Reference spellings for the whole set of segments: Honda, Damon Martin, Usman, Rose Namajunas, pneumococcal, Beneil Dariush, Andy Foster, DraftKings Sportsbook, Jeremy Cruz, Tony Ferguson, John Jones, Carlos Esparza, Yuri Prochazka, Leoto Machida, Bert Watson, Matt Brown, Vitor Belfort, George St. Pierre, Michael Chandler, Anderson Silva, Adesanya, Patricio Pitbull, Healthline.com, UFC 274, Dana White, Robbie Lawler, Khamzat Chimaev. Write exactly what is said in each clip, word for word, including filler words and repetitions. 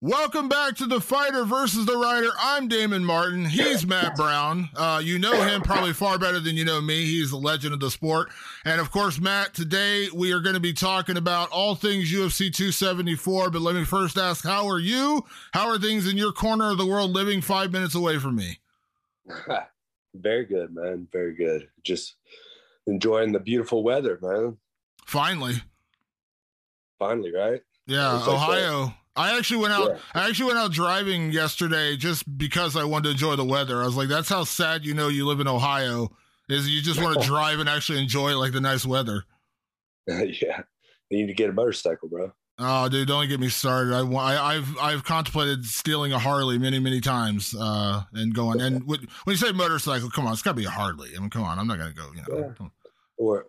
Welcome back to The Fighter versus the Writer. I'm Damon Martin. He's Matt Brown. Uh, you know him probably far better than you know me. He's a legend of the sport. And, of course, Matt, today we are going to be talking about all things U F C two seventy-four. But let me first ask, how are you? How are things in your corner of the world living five minutes away from me? Very good, man. Very good. Just enjoying the beautiful weather, man. Finally. Finally, right? Yeah, Ohio. Like I actually went out. Yeah. I actually went out driving yesterday just because I wanted to enjoy the weather. I was like, "That's how sad you know you live in Ohio is you just want to drive and actually enjoy like the nice weather." Yeah, you need to get a motorcycle, bro. Oh, dude, don't get me started. I, I I've I've contemplated stealing a Harley many many times uh, and going. Yeah. And when you say motorcycle, come on, it's got to be a Harley. I mean, come on, I'm not gonna go. You know, yeah. Or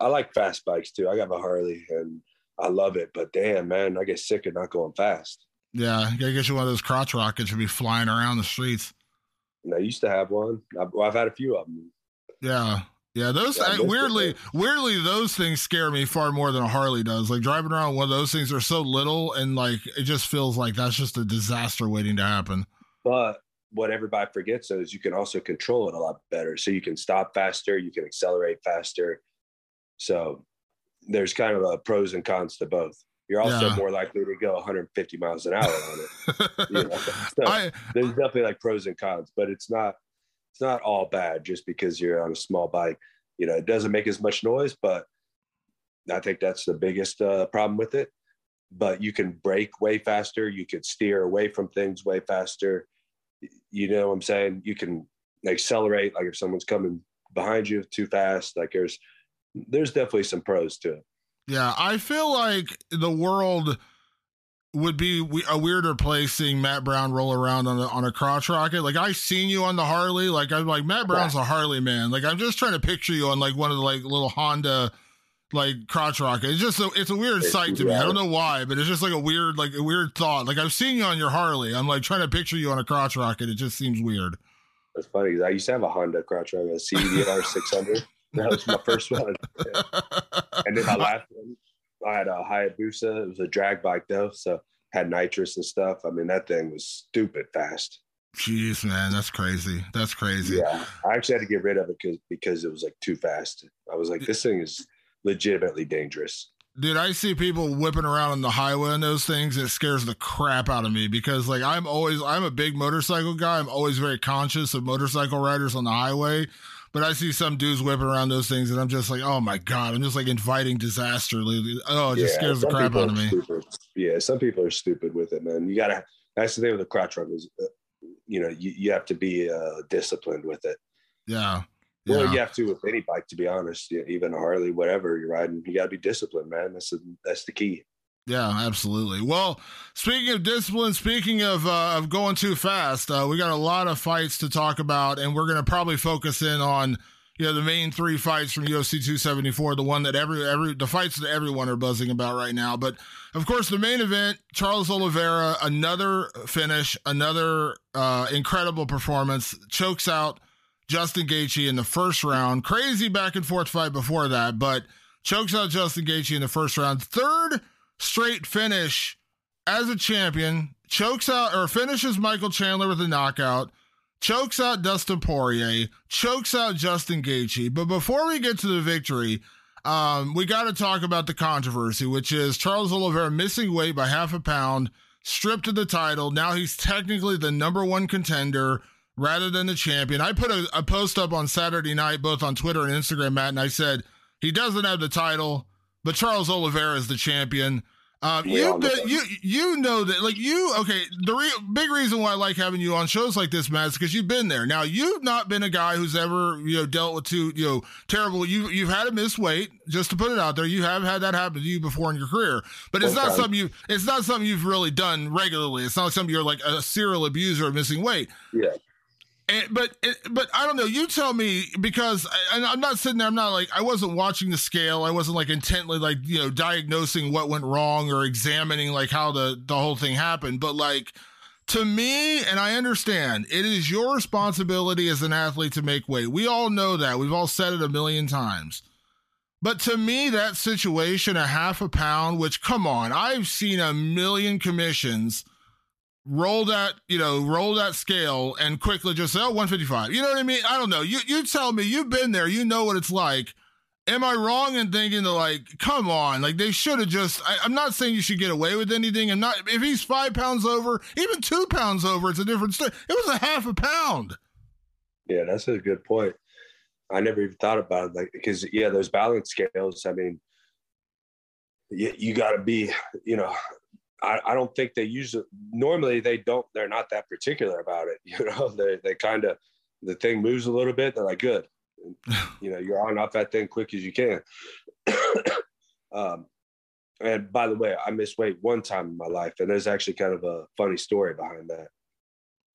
I like fast bikes too. I got my Harley and I love it, but damn, man, I get sick of not going fast. Yeah, I gotta get you one of those crotch rockets. You'll be flying around the streets. And I used to have one. I've, I've had a few of them. Yeah, yeah. Those yeah, I, weirdly, it, weirdly, those things scare me far more than a Harley does. Like driving around one of those things are so little, and like it just feels like that's just a disaster waiting to happen. But what everybody forgets is you can also control it a lot better. So you can stop faster, you can accelerate faster. So there's kind of a pros and cons to both. You're also yeah. more likely to go one hundred fifty miles an hour on it. You know? So I, there's definitely like pros and cons, but it's not, it's not all bad just because you're on a small bike. You know, it doesn't make as much noise, but I think that's the biggest uh, problem with it. But you can brake way faster. You could steer away from things way faster. You know what I'm saying? You can accelerate. Like if someone's coming behind you too fast, like there's, There's definitely some pros to it. Yeah, I feel like the world would be a weirder place seeing Matt Brown roll around on a, on a crotch rocket. Like I've seen you on the Harley. Like I'm like Matt Brown's yeah. a Harley man. Like I'm just trying to picture you on like one of the like little Honda like crotch rocket. It's just a, it's a weird it's, sight to yeah. me. I don't know why, but it's just like a weird like a weird thought. Like I've seen you on your Harley. I'm like trying to picture you on a crotch rocket. It just seems weird. That's funny because I used to have a Honda crotch rocket, a C B R six hundred. That was my first one. Yeah. And then my last one, I had a Hayabusa. It was a drag bike, though, so had nitrous and stuff. I mean, that thing was stupid fast. Jeez, man, that's crazy. That's crazy. Yeah, I actually had to get rid of it because because it was, like, too fast. I was like, this thing is legitimately dangerous. Dude, I see people whipping around on the highway on those things. It scares the crap out of me because, like, I'm always – I'm a big motorcycle guy. I'm always very conscious of motorcycle riders on the highway. But I see some dudes whipping around those things, and I'm just like, oh, my God. I'm just, like, inviting disaster. Oh, it just yeah, scares the crap out of me. Stupid. Yeah, some people are stupid with it, man. You got to – that's the thing with the crotch rocket is, uh, you know, you, you have to be uh, disciplined with it. Yeah. yeah. Well, you have to with any bike, to be honest, yeah, even a Harley, whatever you're riding. You got to be disciplined, man. That's, a, that's the key. Yeah, absolutely. Well, speaking of discipline, speaking of uh, of going too fast, uh, we got a lot of fights to talk about, and we're going to probably focus in on you know, the main three fights from U F C two seventy-four, the one that every, every, the fights that everyone are buzzing about right now. But of course, the main event, Charles Oliveira, another finish, another, uh, incredible performance, chokes out Justin Gaethje in the first round. Crazy back and forth fight before that, but chokes out Justin Gaethje in the first round. Third straight finish as a champion, chokes out or finishes Michael Chandler with a knockout. Chokes out Dustin Poirier, chokes out Justin Gaethje. But before we get to the victory, um, we got to talk about the controversy, which is Charles Oliveira missing weight by half a pound, stripped of the title. Now he's technically the number one contender rather than the champion. I put a, a post up on Saturday night, both on Twitter and Instagram, Matt, and I said, he doesn't have the title, but Charles Oliveira is the champion. Um, you, you, you know that, like you, okay, the re- big reason why I like having you on shows like this, Matt, is because you've been there. Now, you've not been a guy who's ever, you know, dealt with two, you know, terrible, you, you've had a missed weight, just to put it out there. You have had that happen to you before in your career, but it's okay. not something you, it's not something you've really done regularly. It's not something you're like a serial abuser of missing weight. Yeah. And, but, it, but I don't know, you tell me, because I, I'm not sitting there, I'm not like, I wasn't watching the scale. I wasn't like intently like, you know, diagnosing what went wrong or examining like how the, the whole thing happened. But like, to me, and I understand, it is your responsibility as an athlete to make weight. We all know that. We've all said it a million times. But to me, that situation, a half a pound, which, come on, I've seen a million commissions roll that, you know, roll that scale and quickly just say, oh, one fifty-five. You know what I mean? I don't know. You you tell me, you've been there, you know what it's like. Am I wrong in thinking that, like, come on, like they should have just, I, I'm not saying you should get away with anything. I'm not, if he's five pounds over, even two pounds over, it's a different story. It was a half a pound. Yeah, that's a good point. I never even thought about it. Like, because, yeah, those balance scales, I mean, you, you got to be, you know, I, I don't think they usually, normally they don't, they're not that particular about it. You know, they they kind of, the thing moves a little bit. They're like, good. And, you know, you're on and off that thing quick as you can. um, and by the way, I missed weight one time in my life. And there's actually kind of a funny story behind that.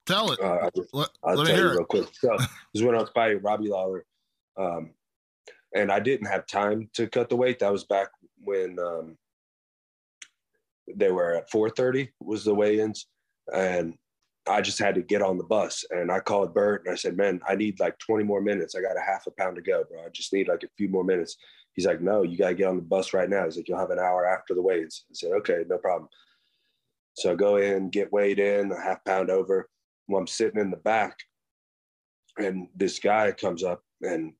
Tell it. Uh, I'll, I'll Let tell you it. real quick. So this is when I was fighting Robbie Lawler. Um, and I didn't have time to cut the weight. That was back when, um, they were at four thirty was the weigh-ins, and I just had to get on the bus. And I called Bert and I said, man, I need like twenty more minutes. I got a half a pound to go, bro. I just need like a few more minutes. He's like, no, you got to get on the bus right now. He's like, you'll have an hour after the weigh-ins. I said, okay, no problem. So I go in, get weighed in, a half pound over. Well, I'm sitting in the back, and this guy comes up and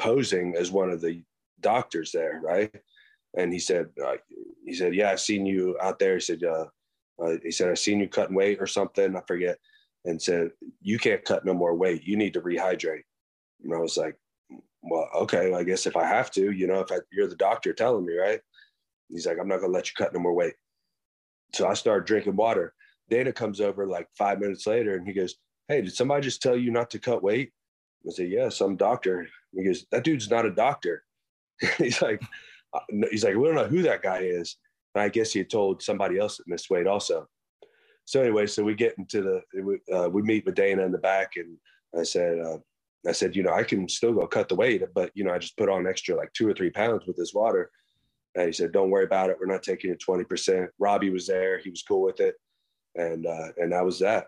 posing as one of the doctors there, right? And he said, uh, he said, yeah, I've seen you out there. He said, uh, uh, he said, I've seen you cutting weight or something. I forget. And said, you can't cut no more weight. You need to rehydrate. And I was like, well, okay, I guess if I have to, you know, if I, you're the doctor telling me, right? He's like, I'm not going to let you cut no more weight. So I started drinking water. Dana comes over like five minutes later and he goes, hey, did somebody just tell you not to cut weight? I said, yeah, some doctor. He goes, that dude's not a doctor. He's like, he's like, we don't know who that guy is. And I guess he had told somebody else that missed weight also. So anyway, so we get into the, uh, we meet with Dana in the back. And I said, uh, I said, you know, I can still go cut the weight, but, you know, I just put on extra like two or three pounds with this water. And he said, don't worry about it. We're not taking it twenty percent. Robbie was there. He was cool with it. And, uh, and that was that.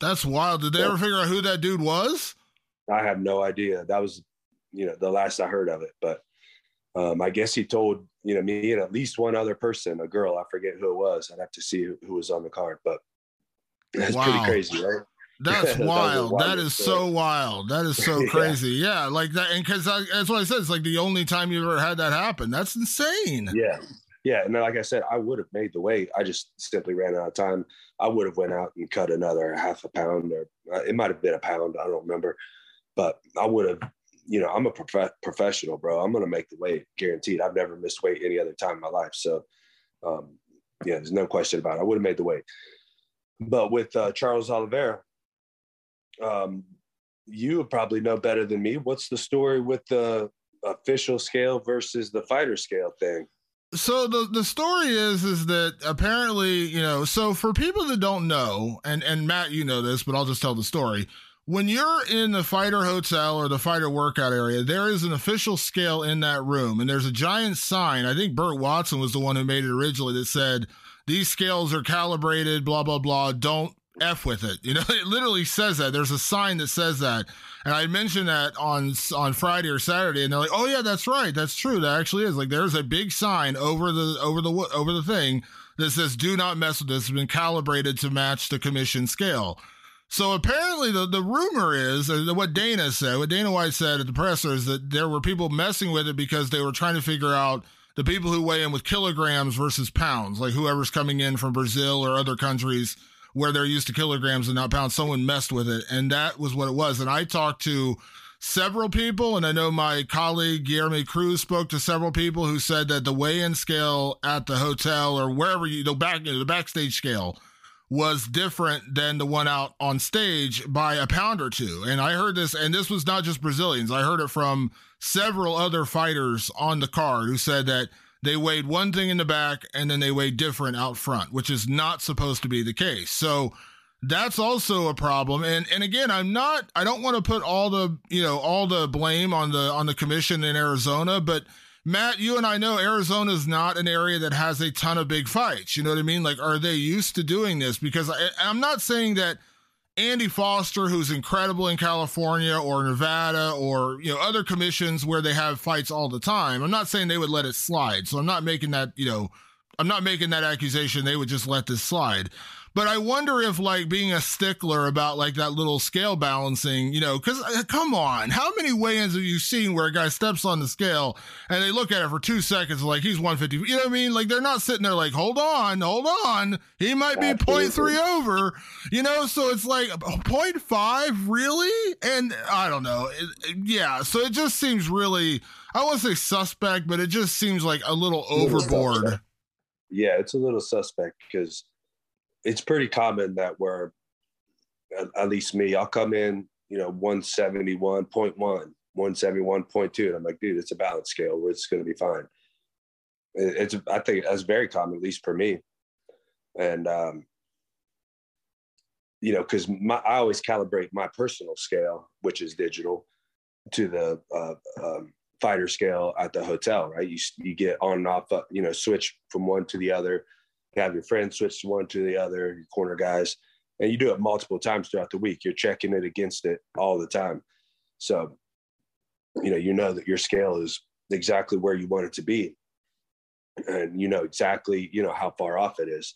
That's wild. Did they so, ever figure out who that dude was? I have no idea. That was, you know, the last I heard of it, but Um, I guess he told, you know, me and at least one other person, a girl, I forget who it was. I'd have to see who, who was on the card, but that's wow. pretty crazy, right? That's wild. that, that is story. so wild. That is so crazy. yeah. yeah. Like that. And cause I, that's what I said. It's like the only time you ever had that happen. That's insane. Yeah. Yeah. And then, like I said, I would have made the weight. I just simply ran out of time. I would have went out and cut another half a pound, or uh, it might've been a pound. I don't remember, but I would have, you know, I'm a prof- professional, bro. I'm going to make the weight, guaranteed. I've never missed weight any other time in my life. So, um, yeah, there's no question about it. I would have made the weight. But with uh, Charles Oliveira, um, you probably know better than me. What's the story with the official scale versus the fighter scale thing? So the, the story is, is that apparently, you know, so for people that don't know, and, and Matt, you know this, but I'll just tell the story. when you're in the fighter hotel or the fighter workout area, there is an official scale in that room, and there's a giant sign. I think Bert Watson was the one who made it originally that said, these scales are calibrated, blah, blah, blah. Don't F with it. You know, it literally says that. There's a sign that says that. And I mentioned that on on Friday or Saturday, and they're like, oh, yeah, that's right. That's true. That actually is. Like, there's a big sign over the over the, over the thing that says, do not mess with this. It's been calibrated to match the commission scale. So apparently the, the rumor is uh, what Dana said, what Dana White said at the presser is that there were people messing with it because they were trying to figure out the people who weigh in with kilograms versus pounds, like whoever's coming in from Brazil or other countries where they're used to kilograms and not pounds. Someone messed with it, and that was what it was. And I talked to several people, and I know my colleague Jeremy Cruz spoke to several people who said that the weigh-in scale at the hotel or wherever you go back, you know, the backstage scale was different than the one out on stage by a pound or two. And I heard this, and this was not just Brazilians. I heard it from several other fighters on the card who said that they weighed one thing in the back and then they weighed different out front, which is not supposed to be the case. So that's also a problem. And and again, I'm not, I don't want to put all the, you know, all the blame on the, on the commission in Arizona, but Matt, you and I know Arizona is not an area that has a ton of big fights. You know what I mean? Like, are they used to doing this? Because I, I'm not saying that Andy Foster, who's incredible in California or Nevada or, you know, other commissions where they have fights all the time, I'm not saying they would let it slide. So I'm not making that, you know, I'm not making that accusation. They would just let this slide. But I wonder if, like, being a stickler about, like, that little scale balancing, you know, because, uh, come on, how many weigh-ins have you seen where a guy steps on the scale and they look at it for two seconds like, he's one fifty, you know what I mean? Like, they're not sitting there like, hold on, hold on, he might be point three over, you know? So it's like, point five, really? And I don't know. It, it, yeah, so it just seems really, I won't say suspect, but it just seems like a little overboard. Suspect. Yeah, it's a little suspect because it's pretty common that we're, at least me, I'll come in, you know, one seventy-one point one, one seventy-one point two. And I'm like, dude, it's a balance scale. It's going to be fine. It's, I think that's very common, at least for me. And, um, you know, because my, I always calibrate my personal scale, which is digital, to the uh, um, fighter scale at the hotel, right? You, you get on and off, you know, switch from one to the other. Have your friends switch one to the other, your corner guys, and you do it multiple times throughout the week. You're checking it against it all the time. So, you know, you know that your scale is exactly where you want it to be. And you know exactly, you know, how far off it is.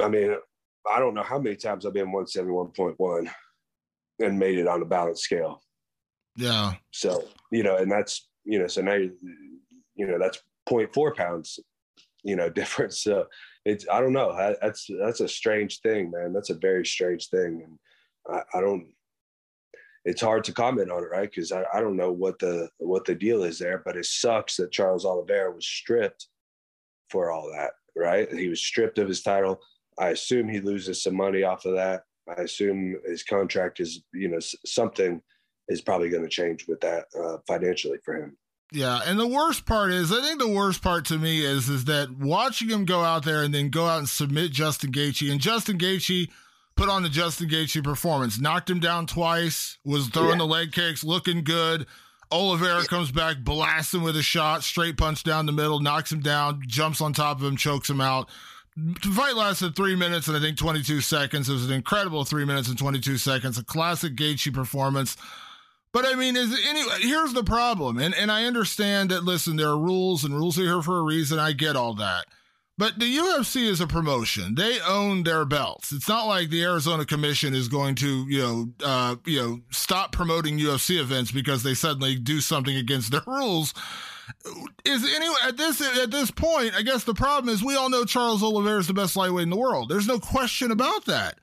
I mean, I don't know how many times I've been one seventy-one point one and made it on a balanced scale. Yeah. So, you know, and that's, you know, so now, you, you know, that's point four pounds. You know, difference. So it's, I don't know. I, that's, that's a strange thing, man. That's a very strange thing. And I, I don't, it's hard to comment on it, right? Cause I, I don't know what the, what the deal is there, but it sucks that Charles Oliveira was stripped for all that, right? He was stripped of his title. I assume he loses some money off of that. I assume his contract is, you know, something is probably going to change with that uh, financially for him. Yeah, and the worst part is, I think the worst part to me is, is that watching him go out there and then go out and submit Justin Gaethje, and Justin Gaethje put on the Justin Gaethje performance, knocked him down twice, was throwing yeah. the leg kicks, looking good. Oliveira yeah. comes back, blasts him with a shot, straight punch down the middle, knocks him down, jumps on top of him, chokes him out. The fight lasted three minutes and I think twenty-two seconds. It was an incredible three minutes and twenty-two seconds, a classic Gaethje performance. But I mean, is anyway, here's the problem. And, and I understand that, listen, there are rules and rules are here for a reason. I get all that. But the U F C is a promotion. They own their belts. It's not like the Arizona Commission is going to, you know, uh, you know, stop promoting U F C events because they suddenly do something against their rules. Is anyway at this at this point, I guess the problem is we all know Charles Oliveira is the best lightweight in the world. There's no question about that.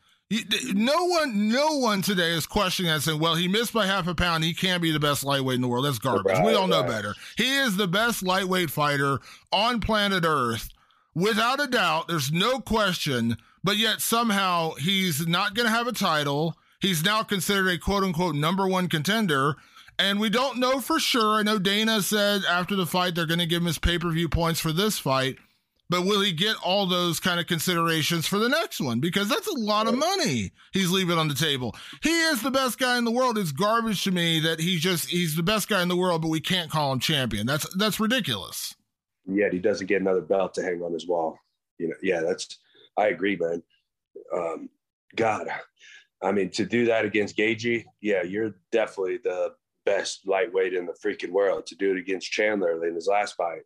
No one, no one today is questioning and saying, well, he missed by half a pound. He can't be the best lightweight in the world. That's garbage. Right, we all know right. better. He is the best lightweight fighter on planet Earth. Without a doubt, there's no question, but yet somehow he's not going to have a title. He's now considered a quote unquote number one contender. And we don't know for sure. I know Dana said after the fight, they're going to give him his pay-per-view points for this fight. But will he get all those kind of considerations for the next one? Because that's a lot of money he's leaving on the table. He is the best guy in the world. It's garbage to me that he just, he's the best guy in the world, but we can't call him champion. That's, that's ridiculous. Yet he doesn't get another belt to hang on his wall. You know, yeah, that's, I agree, man. Um, God, I mean, to do that against Gaethje, yeah, you're definitely the best lightweight in the freaking world. To do it against Chandler in his last fight,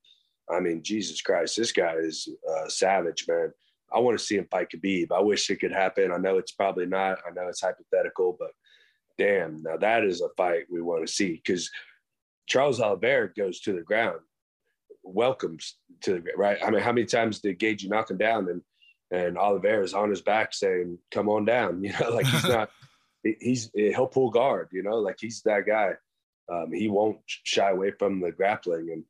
I mean, Jesus Christ, this guy is uh, savage, man. I want to see him fight Khabib. I wish it could happen. I know it's probably not. I know it's hypothetical, but damn, now that is a fight we want to see, because Charles Oliveira goes to the ground, welcomes to the right. I mean, how many times did Gaethje knock him down, and and Oliveira is on his back saying, "Come on down," you know, like he's not. He's he'll pull guard, you know, like he's that guy. Um, he won't shy away from the grappling. And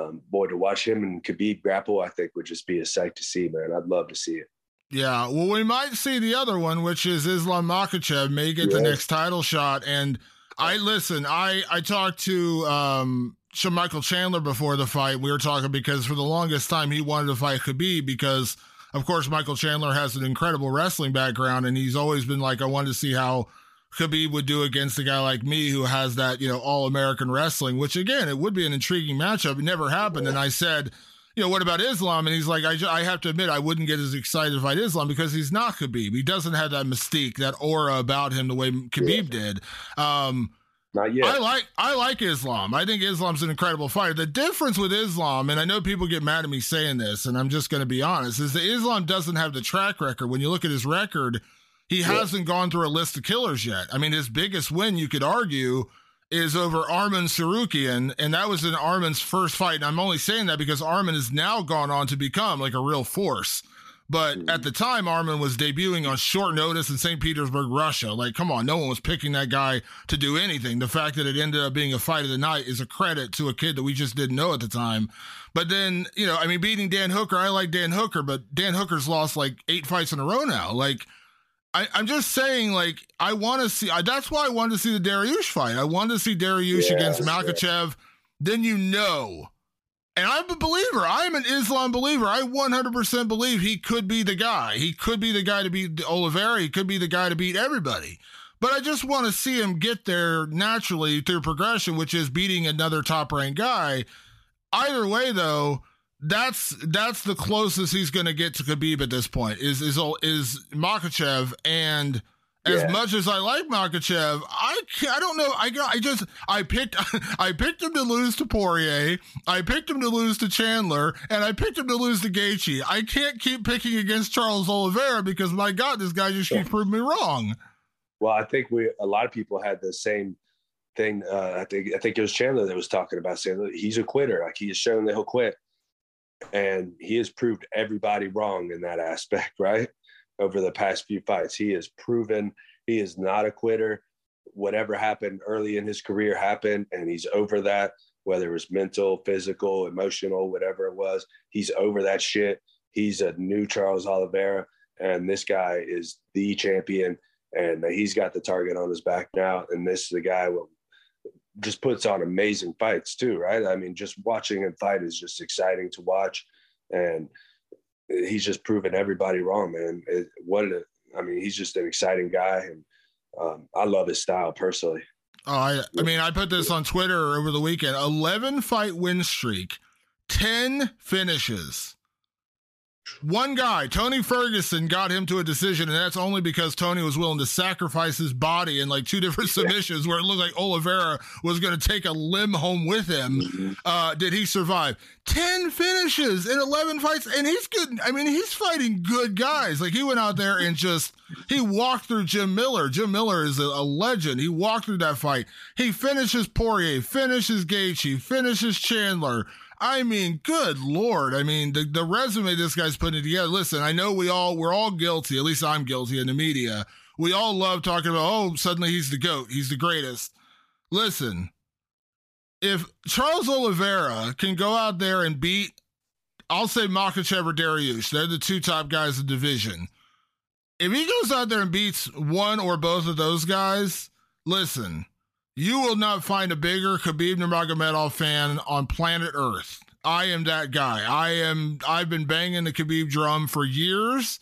Um, boy, to watch him and Khabib grapple, I think would just be a sight to see, man. I'd love to see it. Yeah, well, we might see the other one, which is Islam Makhachev may get yeah. the next title shot. And I listen, I I talked to um Michael Chandler before the fight. We were talking because for the longest time he wanted to fight Khabib because, of course, Michael Chandler has an incredible wrestling background, and he's always been like, I wanted to see how Khabib would do against a guy like me who has that, you know, all-American wrestling, which, again, it would be an intriguing matchup. It never happened. Yeah. And I said, you know, what about Islam? And he's like, I, I have to admit, I wouldn't get as excited to fight Islam because he's not Khabib. He doesn't have that mystique, that aura about him the way Khabib yeah. did. Um, not yet. I like, I like Islam. I think Islam's an incredible fighter. The difference with Islam, and I know people get mad at me saying this, and I'm just going to be honest, is that Islam doesn't have the track record. When you look at his record, he hasn't yeah. gone through a list of killers yet. I mean, his biggest win, you could argue, is over Arman Tsarukyan, and that was in Arman's first fight. And I'm only saying that because Arman has now gone on to become like a real force. But mm-hmm. at the time, Arman was debuting on short notice in Saint Petersburg, Russia. Like, come on, no one was picking that guy to do anything. The fact that it ended up being a fight of the night is a credit to a kid that we just didn't know at the time. But then, you know, I mean, beating Dan Hooker, I like Dan Hooker, but Dan Hooker's lost like eight fights in a row now. Like, I, I'm just saying, like, I want to see... I, that's why I wanted to see the Dariush fight. I wanted to see Dariush yeah, against Makhachev. Right. Then you know. And I'm a believer. I'm an Islam believer. I one hundred percent believe he could be the guy. He could be the guy to beat Oliveira. He could be the guy to beat everybody. But I just want to see him get there naturally through progression, which is beating another top-ranked guy. Either way, though... That's that's the closest he's going to get to Khabib at this point is is is Makhachev, and as yeah. much as I like Makhachev, I I don't know I I just I picked I picked him to lose to Poirier, I picked him to lose to Chandler, and I picked him to lose to Gaethje. I can't keep picking against Charles Oliveira because my God, this guy just yeah. keeps proving me wrong. Well, I think we a lot of people had the same thing. Uh, I think I think it was Chandler that was talking about saying he's a quitter, like he has shown that he'll quit. And he has proved everybody wrong in that aspect, right? Over the past few fights, he has proven he is not a quitter. Whatever happened early in his career happened, and he's over that, whether it was mental, physical, emotional, whatever it was. He's over that shit. He's a new Charles Oliveira, and this guy is the champion, and he's got the target on his back now. And this is the guy who just puts on amazing fights too, right? I mean, just watching him fight is just exciting to watch, and he's just proven everybody wrong, man. It, what a, I mean, he's just an exciting guy, and um, I love his style personally. Oh, I, I mean, I put this on Twitter over the weekend: eleven fight win streak, ten finishes. One guy, Tony Ferguson, got him to a decision, and that's only because Tony was willing to sacrifice his body in like two different submissions where it looked like Oliveira was going to take a limb home with him. Mm-hmm. Uh, did he survive? ten finishes in eleven fights, and he's good. I mean, he's fighting good guys. Like, he went out there and just, he walked through Jim Miller. Jim Miller is a, a legend. He walked through that fight. He finishes Poirier, finishes Gaethje, finishes Chandler. I mean, good Lord. I mean, the, the resume this guy's putting together. Listen, I know we all, we're all guilty. At least I'm guilty in the media. We all love talking about, oh, suddenly he's the GOAT. He's the greatest. Listen, if Charles Oliveira can go out there and beat, I'll say Makhachev or Dariush, they're the two top guys in the division. If he goes out there and beats one or both of those guys, listen, you will not find a bigger Khabib Nurmagomedov fan on planet Earth. I am that guy. I am. I've been banging the Khabib drum for years.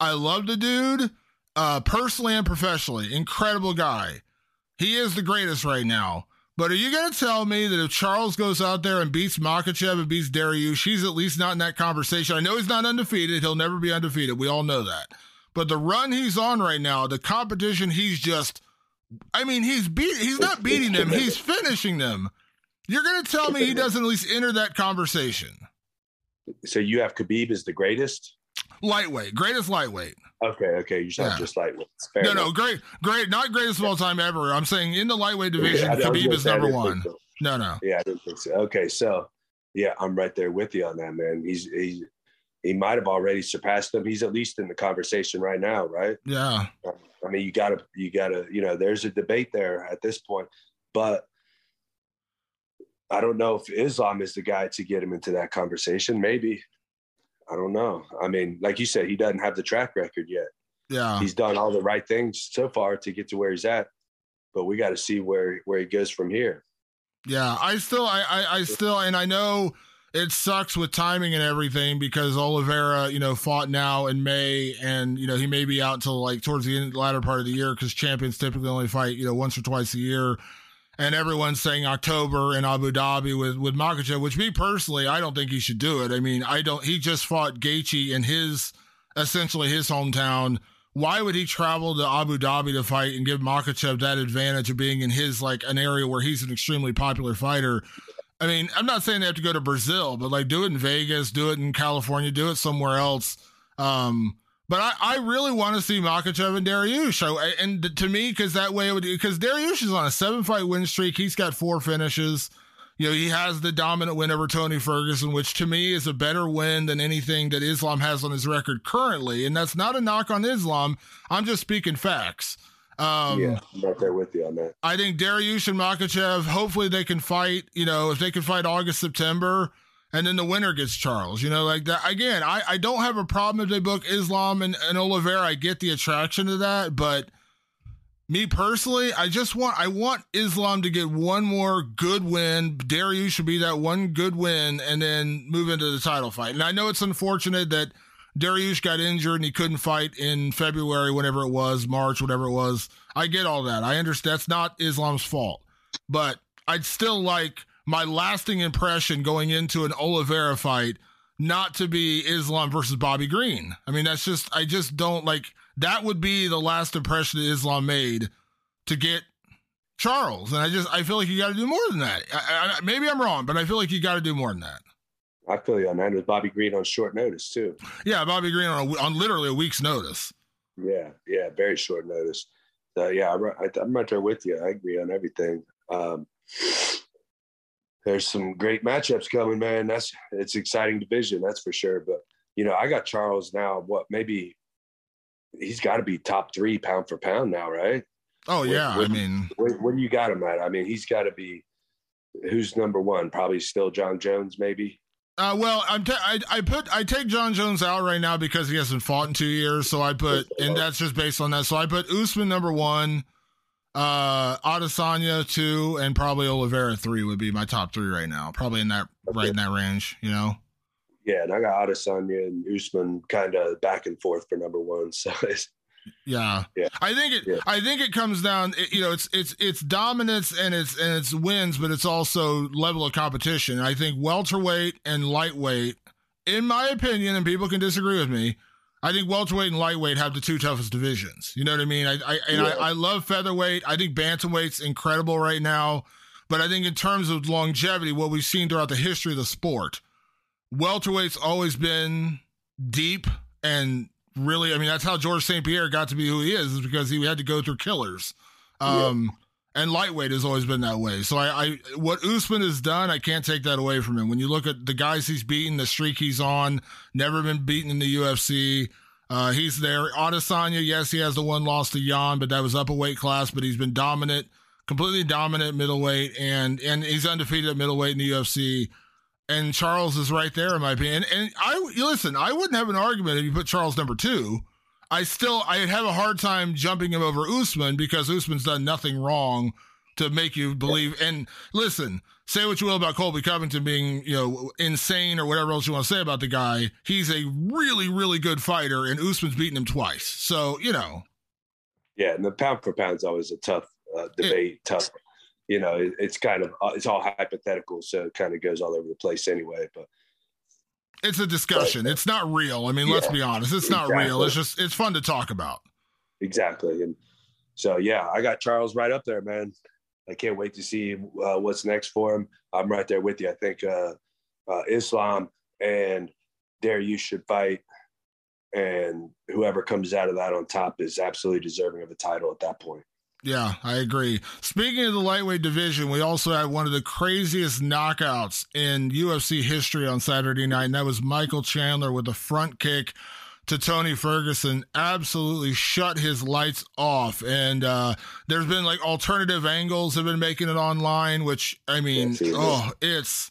I love the dude, uh, personally and professionally. Incredible guy. He is the greatest right now. But are you going to tell me that if Charles goes out there and beats Makhachev and beats Dariush, he's at least not in that conversation? I know he's not undefeated. He'll never be undefeated. We all know that. But the run he's on right now, the competition, he's just, I mean, he's beat, he's not beating them. He's finishing them. You're going to tell me he doesn't at least enter that conversation. So you have Khabib as the greatest? Lightweight. Greatest lightweight. Okay, okay. You sound yeah. just lightweight. No, enough. no, great, great, not greatest of all time ever. I'm saying in the lightweight division, yeah, Khabib is number one. So. No, no. Yeah, I didn't think so. Okay, so, yeah, I'm right there with you on that, man. He's he, he might have already surpassed them. He's at least in the conversation right now, right? Yeah. I mean, you got to, you got to, you know, there's a debate there at this point, but I don't know if Islam is the guy to get him into that conversation. Maybe. I don't know. I mean, like you said, he doesn't have the track record yet. Yeah. He's done all the right things so far to get to where he's at, but we got to see where, where he goes from here. Yeah. I still, I, I, I still, and I know it sucks with timing and everything because Oliveira, you know, fought now in May and, you know, he may be out till like towards the end, latter part of the year. Cause champions typically only fight, you know, once or twice a year. And everyone's saying October in Abu Dhabi with, with Makhachev, which me personally, I don't think he should do it. I mean, I don't, he just fought Gaethje in his, essentially his hometown. Why would he travel to Abu Dhabi to fight and give Makhachev that advantage of being in his, like an area where he's an extremely popular fighter? I mean, I'm not saying they have to go to Brazil, but like do it in Vegas, do it in California, do it somewhere else. Um, But I, I really want to see Makhachev and Dariush. I, and to me, because that way it would, because Dariush is on a seven-fight win streak. He's got four finishes. You know, he has the dominant win over Tony Ferguson, which to me is a better win than anything that Islam has on his record currently. And that's not a knock on Islam. I'm just speaking facts. Um, yeah, I'm right there with you on that. I think Dariush and Makhachev, hopefully they can fight, you know, if they can fight August, September, and then the winner gets Charles, you know, like that. Again, I, I don't have a problem if they book Islam and, and Oliveira. I get the attraction to that, but me personally, I just want, I want Islam to get one more good win. Dariush should be that one good win and then move into the title fight. And I know it's unfortunate that Dariush got injured and he couldn't fight in February, whenever it was, March, whatever it was. I get all that. I understand that's not Islam's fault, but I'd still like my lasting impression going into an Oliveira fight, not to be Islam versus Bobby Green. I mean, that's just, I just don't like, that would be the last impression that Islam made to get Charles. And I just, I feel like you got to do more than that. I, I, maybe I'm wrong, but I feel like you got to do more than that. I feel you on that with Bobby Green on short notice too. Yeah. Bobby Green on, a, on literally a week's notice. Yeah. Yeah. Very short notice. So yeah, I, I, I'm right there with you. I agree on everything. Um, There's some great matchups coming, man. That's it's exciting division, that's for sure. But you know, I got Charles now. What maybe he's got to be top three pound for pound now, right? Oh where, yeah, where, I mean, where, where do you got him at? I mean, he's got to be who's number one? Probably still John Jones, maybe. Uh, well, I'm t- I I put I take John Jones out right now because he hasn't fought in two years. So I put, and that's just based on that. So I put Usman number one. Uh, Adesanya two, and probably Oliveira three would be my top three right now. Probably in that okay. right in that range, you know. Yeah, and I got Adesanya and Usman kind of back and forth for number one. So it's, yeah, yeah. I think it. Yeah. I think it comes down. It, you know, it's it's it's dominance and it's and it's wins, but it's also level of competition. I think welterweight and lightweight, in my opinion, and people can disagree with me, I think welterweight and lightweight have the two toughest divisions. You know what I mean? I, I and yeah. I, I love featherweight. I think bantamweight's incredible right now, but I think in terms of longevity, what we've seen throughout the history of the sport, welterweight's always been deep and really. I mean, that's how George Saint Pierre got to be who he is, is because he had to go through killers. Um, yeah. And lightweight has always been that way. So I, I what Usman has done, I can't take that away from him. When you look at the guys he's beaten, the streak he's on, never been beaten in the U F C. Uh, he's there. Adesanya, yes, he has the one loss to Jan, but that was up a weight class, but he's been dominant, completely dominant middleweight, and and he's undefeated at middleweight in the U F C. And Charles is right there, in my opinion. And, and I listen, I wouldn't have an argument if you put Charles number two. I still, I'd have a hard time jumping him over Usman because Usman's done nothing wrong to make you believe. And listen, say what you will about Colby Covington being, you know, insane or whatever else you want to say about the guy. He's a really, really good fighter, and Usman's beaten him twice. So, you know. Yeah, and the pound for pound is always a tough uh, debate, it, tough. You know, it, it's kind of, it's all hypothetical, so it kind of goes all over the place anyway, but. It's a discussion. But, it's not real. I mean, yeah, let's be honest. It's not exactly. real. It's just, it's fun to talk about. Exactly. And so, yeah, I got Charles right up there, man. I can't wait to see uh, what's next for him. I'm right there with you. I think uh, uh, Islam and Dariush should fight. And whoever comes out of that on top is absolutely deserving of a title at that point. Yeah, I agree. Speaking of the lightweight division, we also had one of the craziest knockouts in U F C history on Saturday night, and that was Michael Chandler with a front kick to Tony Ferguson. Absolutely shut his lights off. And uh, there's been, like, alternative angles have been making it online, which, I mean, oh, it's...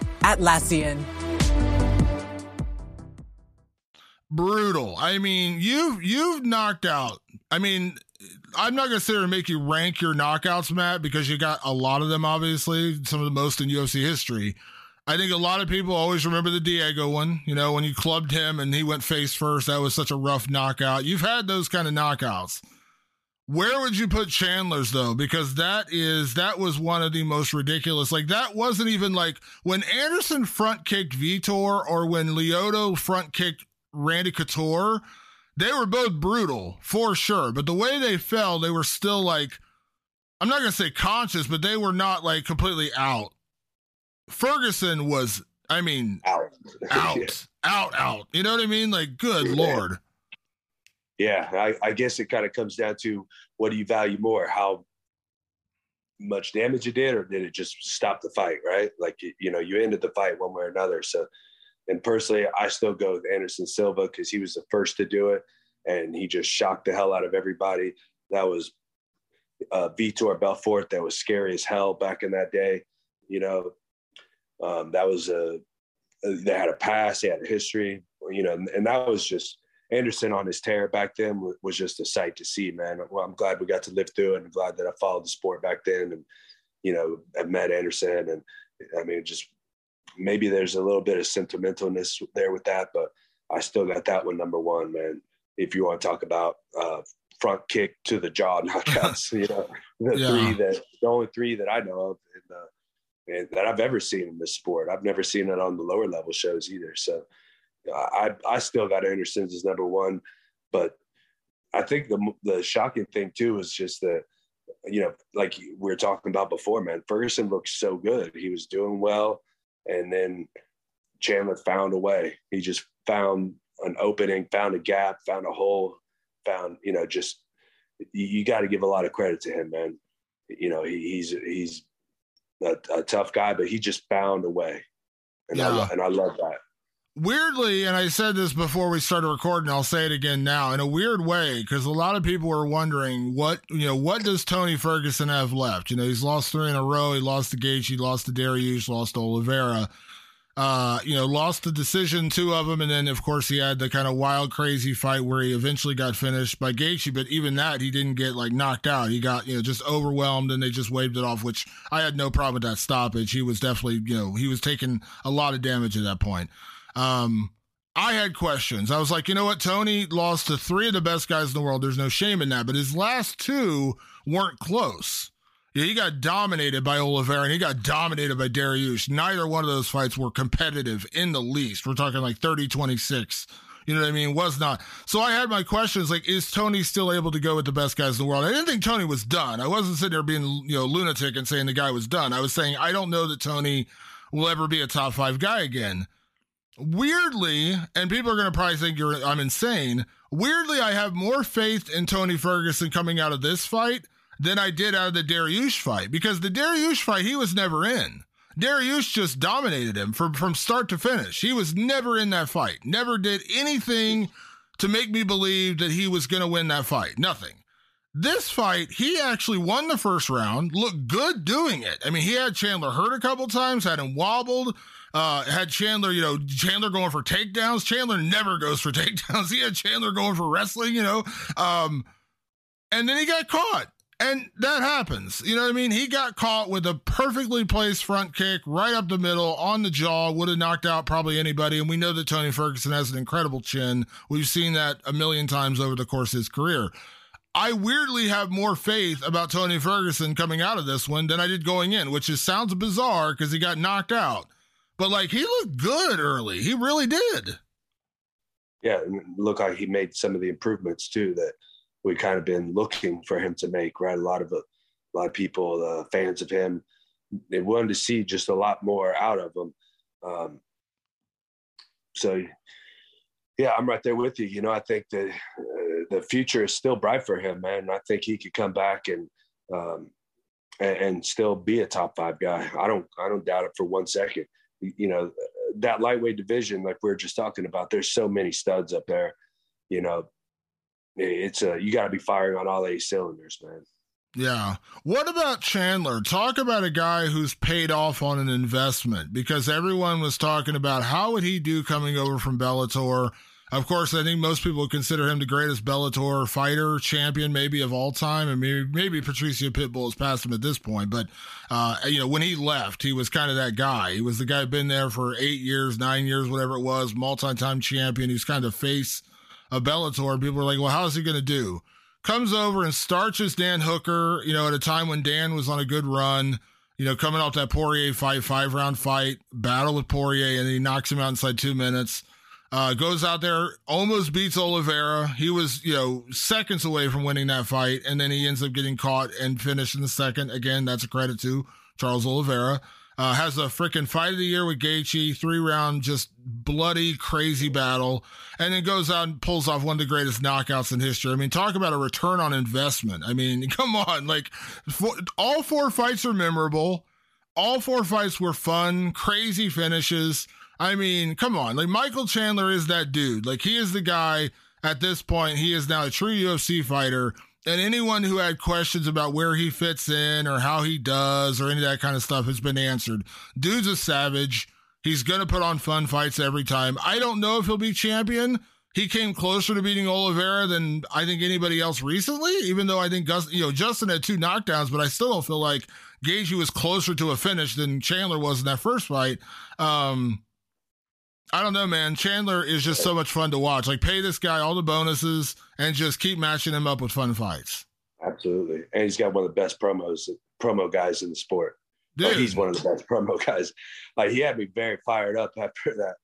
Atlassian. Brutal. I mean, you've you've knocked out. I mean, I'm not gonna sit here and make you rank your knockouts, Matt, because you got a lot of them, obviously, some of the most in U F C history. I think a lot of people always remember the Diego one, you know, when you clubbed him and he went face first. That was such a rough knockout. You've had those kind of knockouts. Where would you put Chandler's, though? Because that is, that was one of the most ridiculous. Like, that wasn't even like when Anderson front kicked Vitor or when Leoto front kicked Randy Couture, they were both brutal for sure. But the way they fell, they were still like, I'm not going to say conscious, but they were not like completely out. Ferguson was, I mean, out, out, yeah. out, out. You know what I mean? Like, good yeah. Lord. Yeah, I, I guess it kind of comes down to, what do you value more? How much damage it did, or did it just stop the fight, right? Like, you know, you ended the fight one way or another. So, and personally, I still go with Anderson Silva because he was the first to do it, and he just shocked the hell out of everybody. That was uh, Vitor Belfort. That was scary as hell back in that day. You know, um, that was a, they had a past, they had a history, you know, and, and that was just, Anderson on his tear back then was just a sight to see, man. Well, I'm glad we got to live through it. I'm glad that I followed the sport back then, and, you know, I met Anderson. And I mean, just maybe there's a little bit of sentimentalness there with that, but I still got that one number one, man. If you want to talk about uh, front kick to the jaw knockouts. You know, the yeah. three that the only three that I know of in, uh, and that I've ever seen in this sport. I've never seen it on the lower level shows either. So you know, I I still got Anderson's as number one, but I think the the shocking thing too is just that, you know, like we were talking about before, man, Ferguson looked so good. He was doing well, and then Chandler found a way. He just found an opening, found a gap, found a hole, found, you know, just, you, you got to give a lot of credit to him, man. You know, he, he's, he's a, a tough guy, but he just found a way. And, yeah. I, and I love that. Weirdly, and I said this before we started recording, I'll say it again now, in a weird way, because a lot of people are wondering what, you know, what does Tony Ferguson have left? You know, he's lost three in a row. He lost to Gaethje, he lost to Dariush, lost to Oliveira. Uh, you know, lost the decision, two of them. And then, of course, he had the kind of wild, crazy fight where he eventually got finished by Gaethje. But even that, he didn't get, like, knocked out. He got, you know, just overwhelmed, and they just waved it off, which I had no problem with that stoppage. He was definitely, you know, he was taking a lot of damage at that point. Um, I had questions. I was like, you know what? Tony lost to three of the best guys in the world. There's no shame in that. But his last two weren't close. Yeah, he got dominated by Oliveira, and he got dominated by Dariush. Neither one of those fights were competitive in the least. We're talking like thirty twenty-six. You know what I mean? Was not. So I had my questions, like, is Tony still able to go with the best guys in the world? I didn't think Tony was done. I wasn't sitting there being, you know, lunatic and saying the guy was done. I was saying, I don't know that Tony will ever be a top five guy again. Weirdly, and people are going to probably think you're, I'm insane. Weirdly, I have more faith in Tony Ferguson coming out of this fight than I did out of the Dariush fight, because the Dariush fight, he was never in. Dariush just dominated him from, from start to finish. He was never in that fight, never did anything to make me believe that he was going to win that fight. Nothing. This fight, he actually won the first round, looked good doing it. I mean, he had Chandler hurt a couple times, had him wobbled, uh, had Chandler, you know, Chandler going for takedowns. Chandler never goes for takedowns. He had Chandler going for wrestling, you know, um, and then he got caught. And that happens. You know what I mean? He got caught with a perfectly placed front kick right up the middle on the jaw, would have knocked out probably anybody. And we know that Tony Ferguson has an incredible chin. We've seen that a million times over the course of his career. I weirdly have more faith about Tony Ferguson coming out of this one than I did going in, which is, sounds bizarre because he got knocked out. But, like, he looked good early. He really did. Yeah, it looked like he made some of the improvements, too, that we kind of been looking for him to make, right? A lot of a lot of people, uh, fans of him, they wanted to see just a lot more out of him. Um, so, yeah, I'm right there with you. You know, I think that uh, the future is still bright for him, man. I think he could come back and um, and, and still be a top five guy. I don't, I don't doubt it for one second. You know, that lightweight division, like we were just talking about, there's so many studs up there. You know, it's a, you got to be firing on all eight cylinders, man. Yeah. What about Chandler? Talk about a guy who's paid off on an investment, because everyone was talking about how would he do coming over from Bellator. Of course, I think most people consider him the greatest Bellator fighter, champion, maybe of all time. And maybe, maybe Patricio Pitbull has passed him at this point. But, uh, you know, when he left, he was kind of that guy. He was the guy who'd been there for eight years, nine years, whatever it was, multi-time champion. He was kind of the face a Bellator. People are like, well, how's he going to do? Comes over and starches Dan Hooker, you know, at a time when Dan was on a good run, you know, coming off that Poirier fight, five round fight, battle with Poirier, and he knocks him out inside two minutes. Uh, goes out there, almost beats Oliveira. He was, you know, seconds away from winning that fight, and then he ends up getting caught and finished in the second. Again, that's a credit to Charles Oliveira. Uh, has a freaking fight of the year with Gaethje, three-round, just bloody, crazy battle, and then goes out and pulls off one of the greatest knockouts in history. I mean, talk about a return on investment. I mean, come on. Like, for, all four fights are memorable. All four fights were fun, crazy finishes. I mean, come on. Like, Michael Chandler is that dude. Like, he is the guy at this point. He is now a true U F C fighter. And anyone who had questions about where he fits in or how he does or any of that kind of stuff has been answered. Dude's a savage. He's going to put on fun fights every time. I don't know if he'll be champion. He came closer to beating Oliveira than I think anybody else recently, even though I think Gus, you know, Justin had two knockdowns, but I still don't feel like Gaethje was closer to a finish than Chandler was in that first fight. Um, I don't know, man. Chandler is just so much fun to watch. Like, pay this guy all the bonuses and just keep matching him up with fun fights. Absolutely. And he's got one of the best promos, promo guys in the sport. Dude. Like, he's one of the best promo guys. Like, he had me very fired up after that,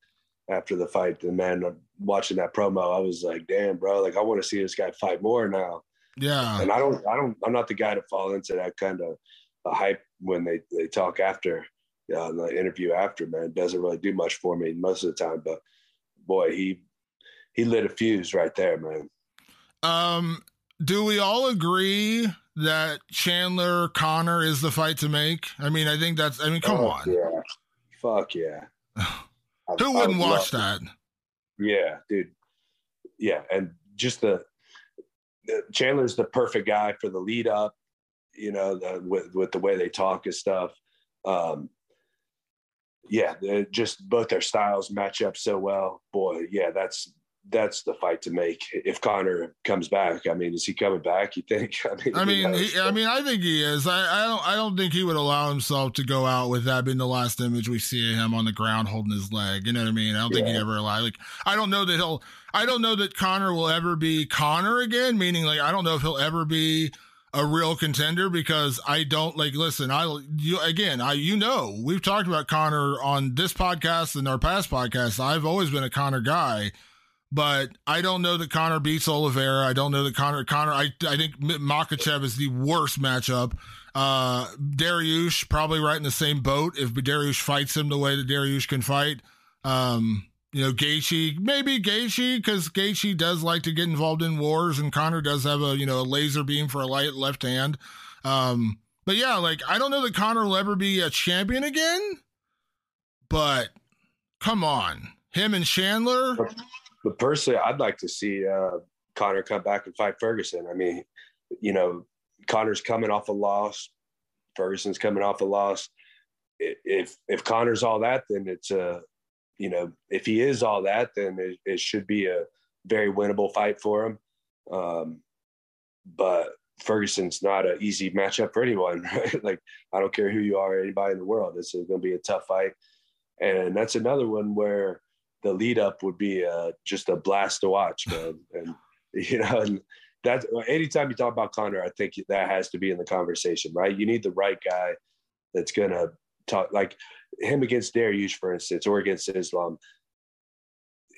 after the fight. And, man, watching that promo, I was like, damn, bro, like, I want to see this guy fight more now. Yeah. And I don't, I don't, I'm not the guy to fall into that kind of a hype when they, they talk after. Uh, the interview after, man, doesn't really do much for me most of the time, but boy, he he lit a fuse right there, man. Um, do we all agree that Chandler Connor is the fight to make? I mean, I think that's. I mean, come oh, on, yeah, fuck yeah. Who I, wouldn't I would watch that? It. Yeah, dude. Yeah, and just the, the Chandler's the perfect guy for the lead up. You know, the, with with the way they talk and stuff. Um, Yeah, just both their styles match up so well. Boy, yeah, that's that's the fight to make. If Connor comes back, I mean, is he coming back? You think? I mean, I mean, he, I mean, I think he is. I, I don't, I don't think he would allow himself to go out with that being the last image we see of him on the ground holding his leg. You know what I mean? I don't yeah. think he ever allowed. Like, I don't know that he'll. I don't know that Connor will ever be Connor again. Meaning, like, I don't know if he'll ever be a real contender, because I don't like, listen, I, you, again, I, you know, we've talked about Connor on this podcast and our past podcasts. I've always been a Connor guy, but I don't know that Connor beats Oliveira. I don't know that Connor, Connor, I, I think Makhachev is the worst matchup. Uh, Dariush probably right in the same boat. If Dariush fights him the way that Dariush can fight, um, you know, Gaethje, maybe Gaethje, because Gaethje does like to get involved in wars, and Connor does have a, you know, a laser beam for a light left hand. Um, but yeah, like, I don't know that Connor will ever be a champion again, but come on, him and Chandler. But personally, I'd like to see uh, Connor come back and fight Ferguson. I mean, you know, Connor's coming off a loss, Ferguson's coming off a loss. If if Connor's all that, then it's a uh, you know, if he is all that, then it, it should be a very winnable fight for him. Um, but Ferguson's not an easy matchup for anyone, right? Like, I don't care who you are, anybody in the world, it's going to be a tough fight. And that's another one where the lead up would be uh, just a blast to watch, man. And, you know, and that's, anytime you talk about Connor, I think that has to be in the conversation, right? You need the right guy that's going to talk, like, him against Dariush, for instance, or against Islam,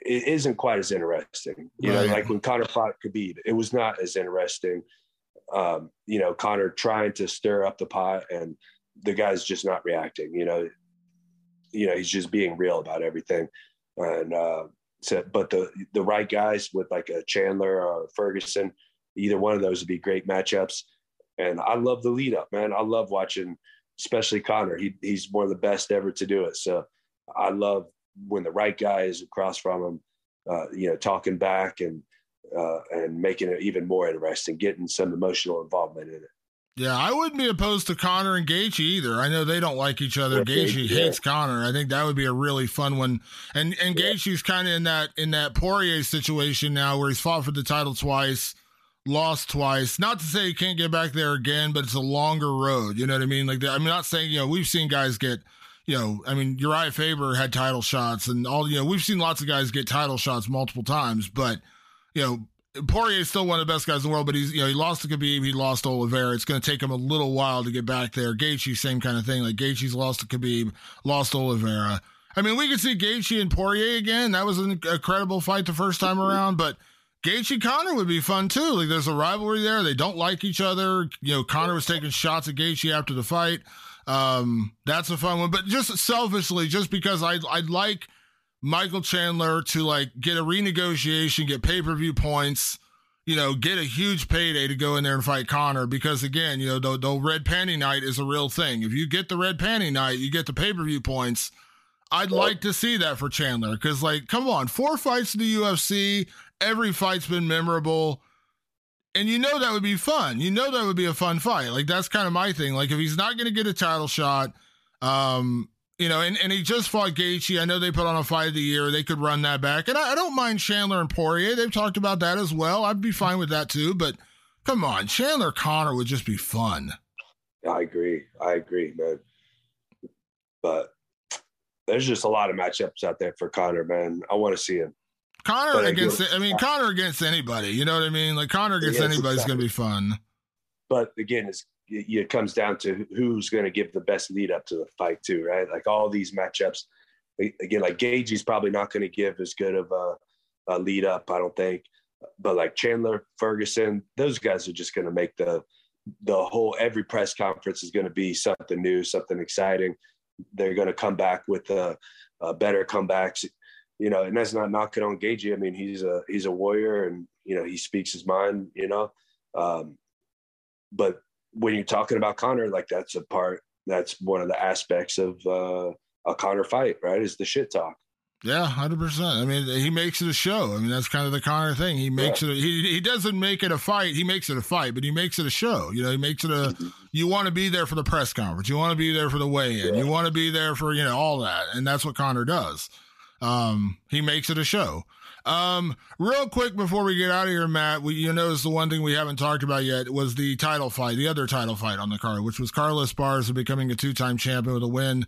it isn't quite as interesting. You right. know, like when Connor fought Khabib, it was not as interesting. Um, you know, Connor trying to stir up the pot, and the guy's just not reacting. You know, you know, he's just being real about everything. And uh, so, but the the right guys with like a Chandler or a Ferguson, either one of those would be great matchups. And I love the lead up, man. I love watching. Especially Connor, he he's one of the best ever to do it. So I love when the right guy is across from him, uh, you know, talking back and uh, and making it even more interesting, getting some emotional involvement in it. Yeah, I wouldn't be opposed to Connor and Gaethje either. I know they don't like each other. Yeah, Gaethje yeah. hates Connor. I think that would be a really fun one. And and yeah. Gaethje's kind of in that in that Poirier situation now, where he's fought for the title twice. Lost twice. Not to say you can't get back there again, but it's a longer road. You know what I mean? Like, I'm not saying, you know, we've seen guys get, you know, I mean, Uriah Faber had title shots and all, you know, we've seen lots of guys get title shots multiple times, but, you know, Poirier is still one of the best guys in the world, but he's, you know, he lost to Khabib, he lost to Oliveira. It's going to take him a little while to get back there. Gaethje, same kind of thing. Like, Gaethje's lost to Khabib, lost to Oliveira. I mean, we could see Gaethje and Poirier again. That was an incredible fight the first time around, but Gaethje Connor would be fun too. Like, there's a rivalry there. They don't like each other. You know, Connor was taking shots at Gaethje after the fight. Um, that's a fun one. But just selfishly, just because I'd, I'd like Michael Chandler to like get a renegotiation, get pay-per-view points, you know, get a huge payday to go in there and fight Connor. Because again, you know, the, the red panty night is a real thing. If you get the red panty night, you get the pay-per-view points. I'd like to see that for Chandler. Cause like, come on, four fights in the U F C, every fight's been memorable, and you know that would be fun. You know that would be a fun fight. Like, that's kind of my thing. Like, if he's not going to get a title shot, um, you know, and, and he just fought Gaethje. I know they put on a fight of the year. They could run that back. And I, I don't mind Chandler and Poirier. They've talked about that as well. I'd be fine with that too, but come on, Chandler Connor would just be fun. I agree. I agree, man. But there's just a lot of matchups out there for Conor, man. I want to see him. Conor but against, I, I mean, Conor against anybody. You know what I mean? Like Conor against yeah, anybody's exactly. going to be fun. But again, it's, it comes down to who's going to give the best lead up to the fight too, right? Like all these matchups, again, like Gaethje's probably not going to give as good of a, a lead up, I don't think. But like Chandler, Ferguson, those guys are just going to make the the whole every press conference is going to be something new, something exciting. They're going to come back with uh, uh, better comebacks, you know. And that's not knocking on Gaethje. I mean, he's a he's a warrior, and you know he speaks his mind, you know. Um, but when you're talking about Conor, like that's a part, that's one of the aspects of uh, a Conor fight, right? Is the shit talk. Yeah, one hundred percent. I mean, he makes it a show. I mean, that's kind of the Conor thing. He makes yeah. it a, he he doesn't make it a fight. He makes it a fight, but he makes it a show. You know, he makes it a – you want to be there for the press conference. You want to be there for the weigh-in. Yeah. You want to be there for, you know, all that, and that's what Conor does. Um, he makes it a show. Um, real quick before we get out of here, Matt, we, you notice the one thing we haven't talked about yet was the title fight, the other title fight on the card, which was Carlos Esparza becoming a two-time champion with a win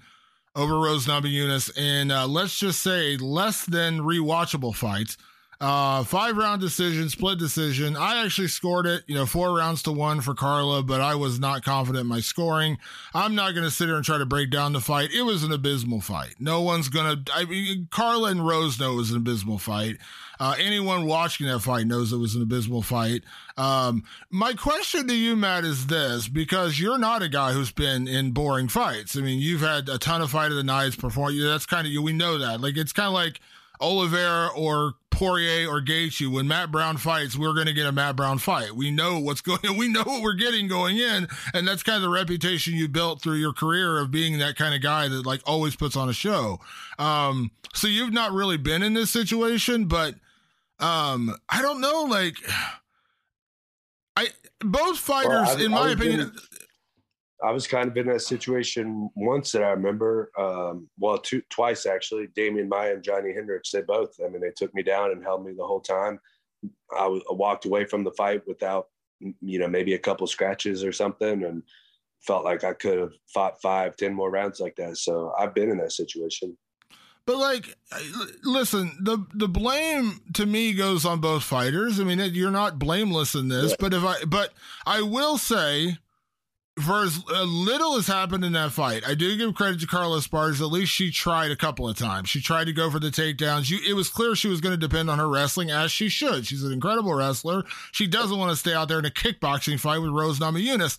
over Rose Namajunas in, uh, let's just say, less than rewatchable fight. Uh, five-round decision, split decision. I actually scored it, you know, four rounds to one for Carla, but I was not confident in my scoring. I'm not going to sit here and try to break down the fight. It was an abysmal fight. No one's going to... I mean, Carla and Rose know it was an abysmal fight. Uh, anyone watching that fight knows it was an abysmal fight. Um, my question to you, Matt, is this, because you're not a guy who's been in boring fights. I mean, you've had a ton of Fight of the Nights perform. That's kind of... We know that. Like, it's kind of like Oliveira or Poirier or Gaethje. When Matt Brown fights, we're going to get a Matt Brown fight. We know what's going on. We know what we're getting going in. And that's kind of the reputation you built through your career of being that kind of guy that like always puts on a show. Um, so you've not really been in this situation, but um, I don't know. Like I, both fighters, well, I, in I my opinion, in, I was kind of in that situation once that I remember, um, well, two, twice actually. Damian Maia and Johnny Hendricks, they both, I mean, they took me down and held me the whole time. I, w- I walked away from the fight without, you know, maybe a couple scratches or something, and felt like I could have fought five, ten more rounds like that. So I've been in that situation. But like, listen, the the blame to me goes on both fighters. I mean, you're not blameless in this, yeah. but if I, but I will say, for as little as happened in that fight, I do give credit to Carla Esparza. At least she tried a couple of times. She tried to go for the takedowns. You, it was clear she was going to depend on her wrestling, as she should. She's an incredible wrestler. She doesn't want to stay out there in a kickboxing fight with Rose Namajunas.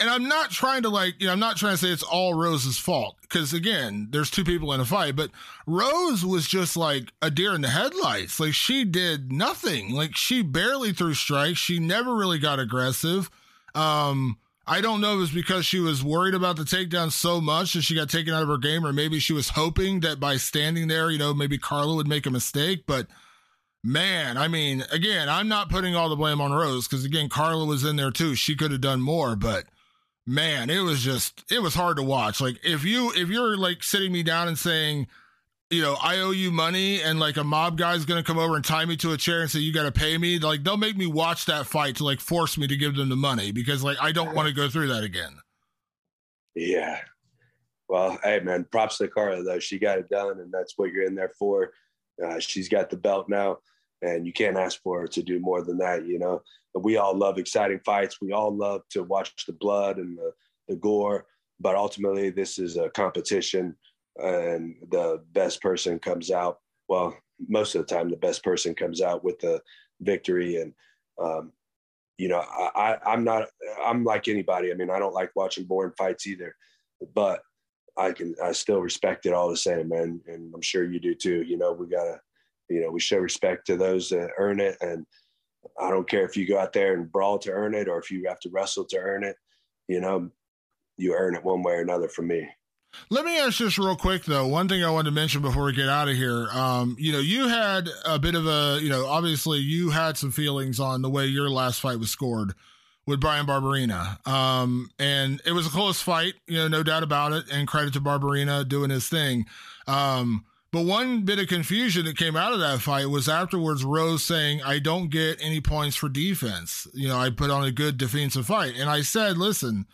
And I'm not trying to like, you know, I'm not trying to say it's all Rose's fault, because again, there's two people in a fight, but Rose was just like a deer in the headlights. Like she did nothing. Like she barely threw strikes. She never really got aggressive. Um, I don't know if it was because she was worried about the takedown so much that she got taken out of her game, or maybe she was hoping that by standing there, you know, maybe Carla would make a mistake. But man, I mean, again, I'm not putting all the blame on Rose, because again, Carla was in there too. She could have done more, but man, it was just, it was hard to watch. Like if you, if you're like sitting me down and saying, you know, I owe you money, and like a mob guy's going to come over and tie me to a chair and say, you got to pay me. Like they'll make me watch that fight to like force me to give them the money, because like, I don't want to go through that again. Yeah. Well, hey man, props to Carla though. She got it done, and that's what you're in there for. Uh, she's got the belt now, and you can't ask for her to do more than that. You know, but we all love exciting fights. We all love to watch the blood and the, the gore, but ultimately this is a competition, and the best person comes out, well, most of the time the best person comes out with the victory. And um you know, I, I I'm not I'm like anybody. I mean, I don't like watching boring fights either, but I can I still respect it all the same, man, and I'm sure you do too. You know, we gotta, you know, we show respect to those that earn it, and I don't care if you go out there and brawl to earn it or if you have to wrestle to earn it. You know, you earn it one way or another for me. Let me ask this real quick, though. One thing I wanted to mention before we get out of here, um, you know, you had a bit of a, you know, obviously you had some feelings on the way your last fight was scored with Brian Barberena. Um, and it was a close fight, you know, no doubt about it. And credit to Barberena doing his thing. Um, but one bit of confusion that came out of that fight was afterwards Rose saying, I don't get any points for defense. You know, I put on a good defensive fight. And I said, listen,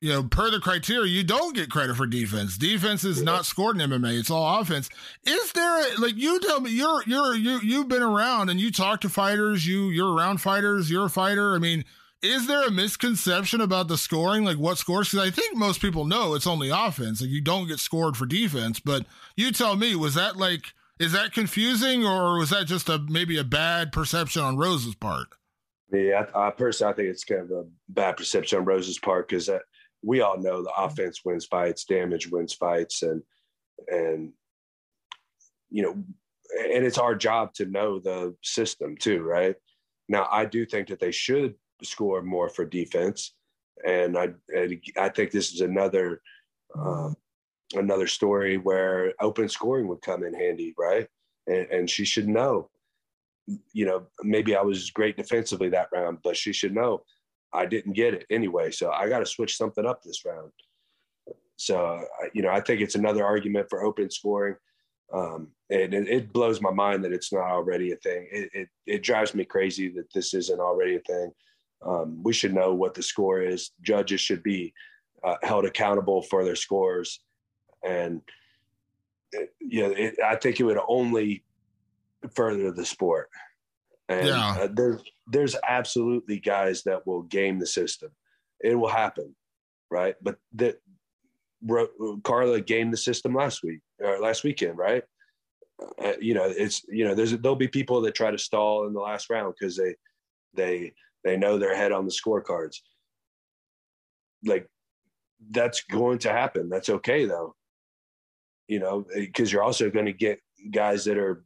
you know, per the criteria, you don't get credit for defense. Defense is not scored in M M A. It's all offense. Is there a, like, you tell me, you're, you're, you, you've been around and you talk to fighters, you, you're around fighters, you're a fighter. I mean, is there a misconception about the scoring? Like, what scores? Cause I think most people know it's only offense. Like, you don't get scored for defense, but you tell me, was that like, is that confusing, or was that just a, maybe a bad perception on Rose's part? Yeah. I, I personally, I think it's kind of a bad perception on Rose's part. Cause that, we all know the offense wins fights, damage wins fights, and and you know, and it's our job to know the system too, right? Now, I do think that they should score more for defense, and I and I think this is another uh, another story where open scoring would come in handy, right? And, and she should know, you know, maybe I was great defensively that round, but she should know I didn't get it anyway, so I got to switch something up this round. So, you know, I think it's another argument for open scoring. Um, and it, it blows my mind that it's not already a thing. It, it it drives me crazy that this isn't already a thing. Um, we should know what the score is. Judges should be uh, held accountable for their scores. And, it, you know, it, I think it would only further the sport. And yeah. uh, there's, there's absolutely guys that will game the system. It will happen, right? But that Carla gamed the system last week or last weekend, right? Uh, you know, it's you know, there's there'll be people that try to stall in the last round because they they they know they're ahead on the scorecards. Like, that's going to happen. That's okay though, you know, because you're also going to get guys that are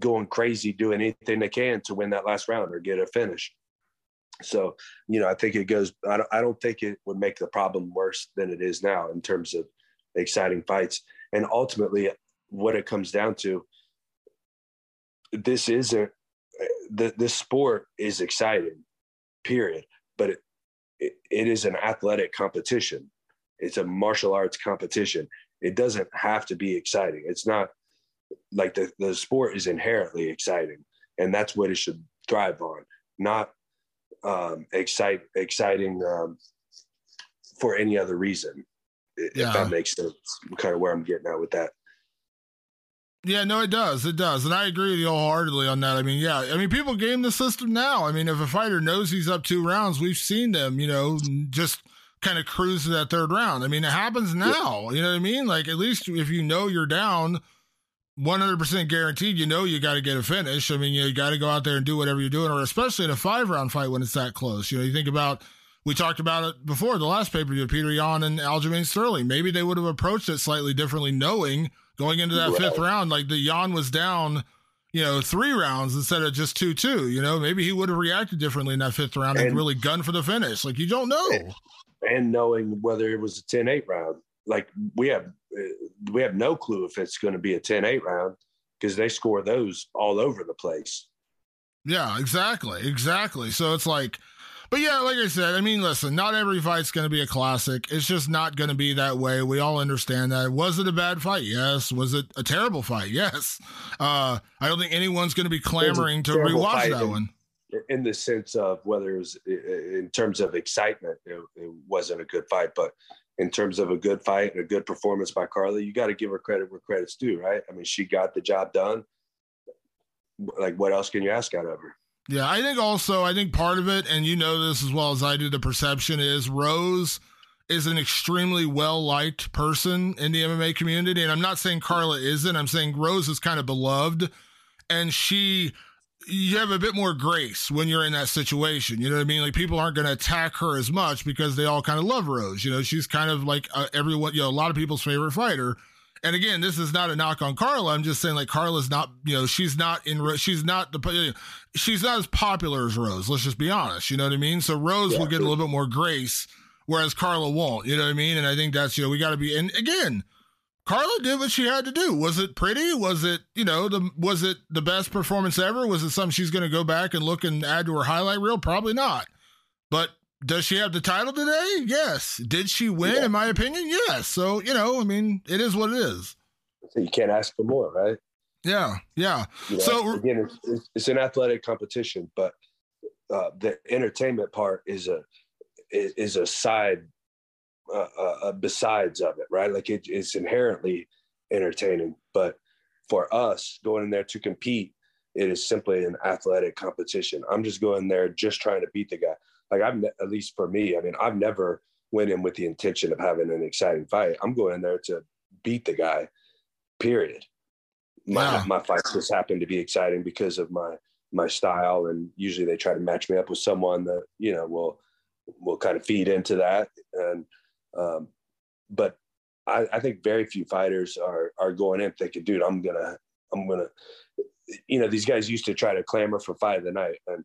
going crazy, doing anything they can to win that last round or get a finish. So, you know, I think it goes, I don't, I don't think it would make the problem worse than it is now in terms of exciting fights. And ultimately what it comes down to, this isn't, this sport is exciting, period. But it, it, it is an athletic competition. It's a martial arts competition. It doesn't have to be exciting. It's not, like the, the sport is inherently exciting, and that's what it should thrive on, not um, excite, exciting um, for any other reason, yeah. If that makes sense, kind of where I'm getting at with that. Yeah, no, it does. It does. And I agree with you wholeheartedly on that. I mean, yeah, I mean, people game the system now. I mean, if a fighter knows he's up two rounds, we've seen them, you know, just kind of cruise to that third round. I mean, it happens now, yeah. You know what I mean? Like, at least if you know you're down, one hundred percent guaranteed, you know, you got to get a finish. I mean, you, know, you got to go out there and do whatever you're doing, or especially in a five round fight when it's that close. You know, you think about, we talked about it before the last pay-per-view, Peter Yan and Aljamain Sterling. Maybe they would have approached it slightly differently, knowing going into that right. fifth round, like the Yan was down, you know, three rounds instead of just two, two, you know, maybe he would have reacted differently in that fifth round and, and really gunned for the finish. Like, you don't know. And, and knowing whether it was a ten eight round, like we have, we have no clue if it's going to be a ten eight round because they score those all over the place. Yeah, exactly. Exactly. So it's like, but yeah, like I said, I mean, listen, not every fight's going to be a classic. It's just not going to be that way. We all understand that. Was it a bad fight? Yes. Was it a terrible fight? Yes. Uh, I don't think anyone's going to be clamoring to rewatch that in, one. In the sense of whether it was in terms of excitement, it, it wasn't a good fight, but in terms of a good fight and a good performance by Carla, you got to give her credit where credit's due, right? I mean, she got the job done. Like, what else can you ask out of her? Yeah, I think also, I think part of it, and you know this as well as I do, the perception is Rose is an extremely well-liked person in the M M A community. And I'm not saying Carla isn't. I'm saying Rose is kind of beloved. And she... you have a bit more grace when you're in that situation. You know what I mean? Like, people aren't going to attack her as much because they all kind of love Rose. You know, she's kind of like uh, everyone, you know, a lot of people's favorite fighter. And again, this is not a knock on Carla. I'm just saying, like, Carla's not, you know, she's not in, she's not the, she's not as popular as Rose. Let's just be honest. You know what I mean? So Rose yeah, will get a little bit more grace, whereas Carla won't, you know what I mean? And I think that's, you know, we got to be, and again, Carla did what she had to do. Was it pretty? Was it, you know, the was it the best performance ever? Was it something she's going to go back and look and add to her highlight reel? Probably not. But does she have the title today? Yes. Did she win, yeah. in my opinion? Yes. So, you know, I mean, it is what it is. So you can't ask for more, right? Yeah, yeah. You know, so again, it's, it's an athletic competition, but uh, the entertainment part is a is a side uh, uh, besides of it, right? Like it, it's inherently entertaining, but for us going in there to compete, it is simply an athletic competition. I'm just going there just trying to beat the guy. Like I'm, at least for me, I mean, I've never went in with the intention of having an exciting fight. I'm going in there to beat the guy, period. My, wow. my fights just happen to be exciting because of my, my style. And usually they try to match me up with someone that, you know, will, will kind of feed into that. And, um, but I, I think very few fighters are, are going in thinking, dude, I'm going to, I'm going to, you know, these guys used to try to clamor for fight of the night. And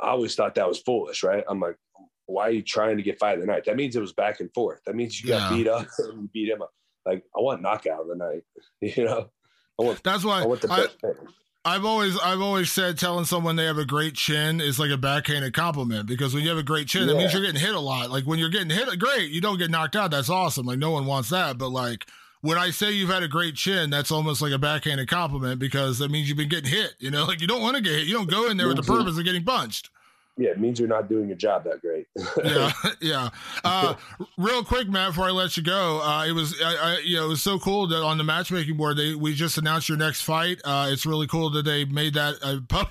I always thought that was foolish, right? I'm like, why are you trying to get fight of the night? That means it was back and forth. That means you got yeah. beat up and you beat him up. Like, I want knockout of the night, you know? I want, That's why I want the best I, I've always I've always said telling someone they have a great chin is like a backhanded compliment, because when you have a great chin, yeah. that means you're getting hit a lot. Like when you're getting hit, great, you don't get knocked out. That's awesome. Like no one wants that. But like when I say you've had a great chin, that's almost like a backhanded compliment, because that means you've been getting hit. You know, like you don't want to get hit. You don't go in there with the purpose of getting punched. Yeah, it means you're not doing your job that great. yeah, yeah. Uh, real quick, Matt, before I let you go, uh, it was, I, I, you know, it was so cool that on the matchmaking board they we just announced your next fight. Uh, it's really cool that they made that. Uh, pub-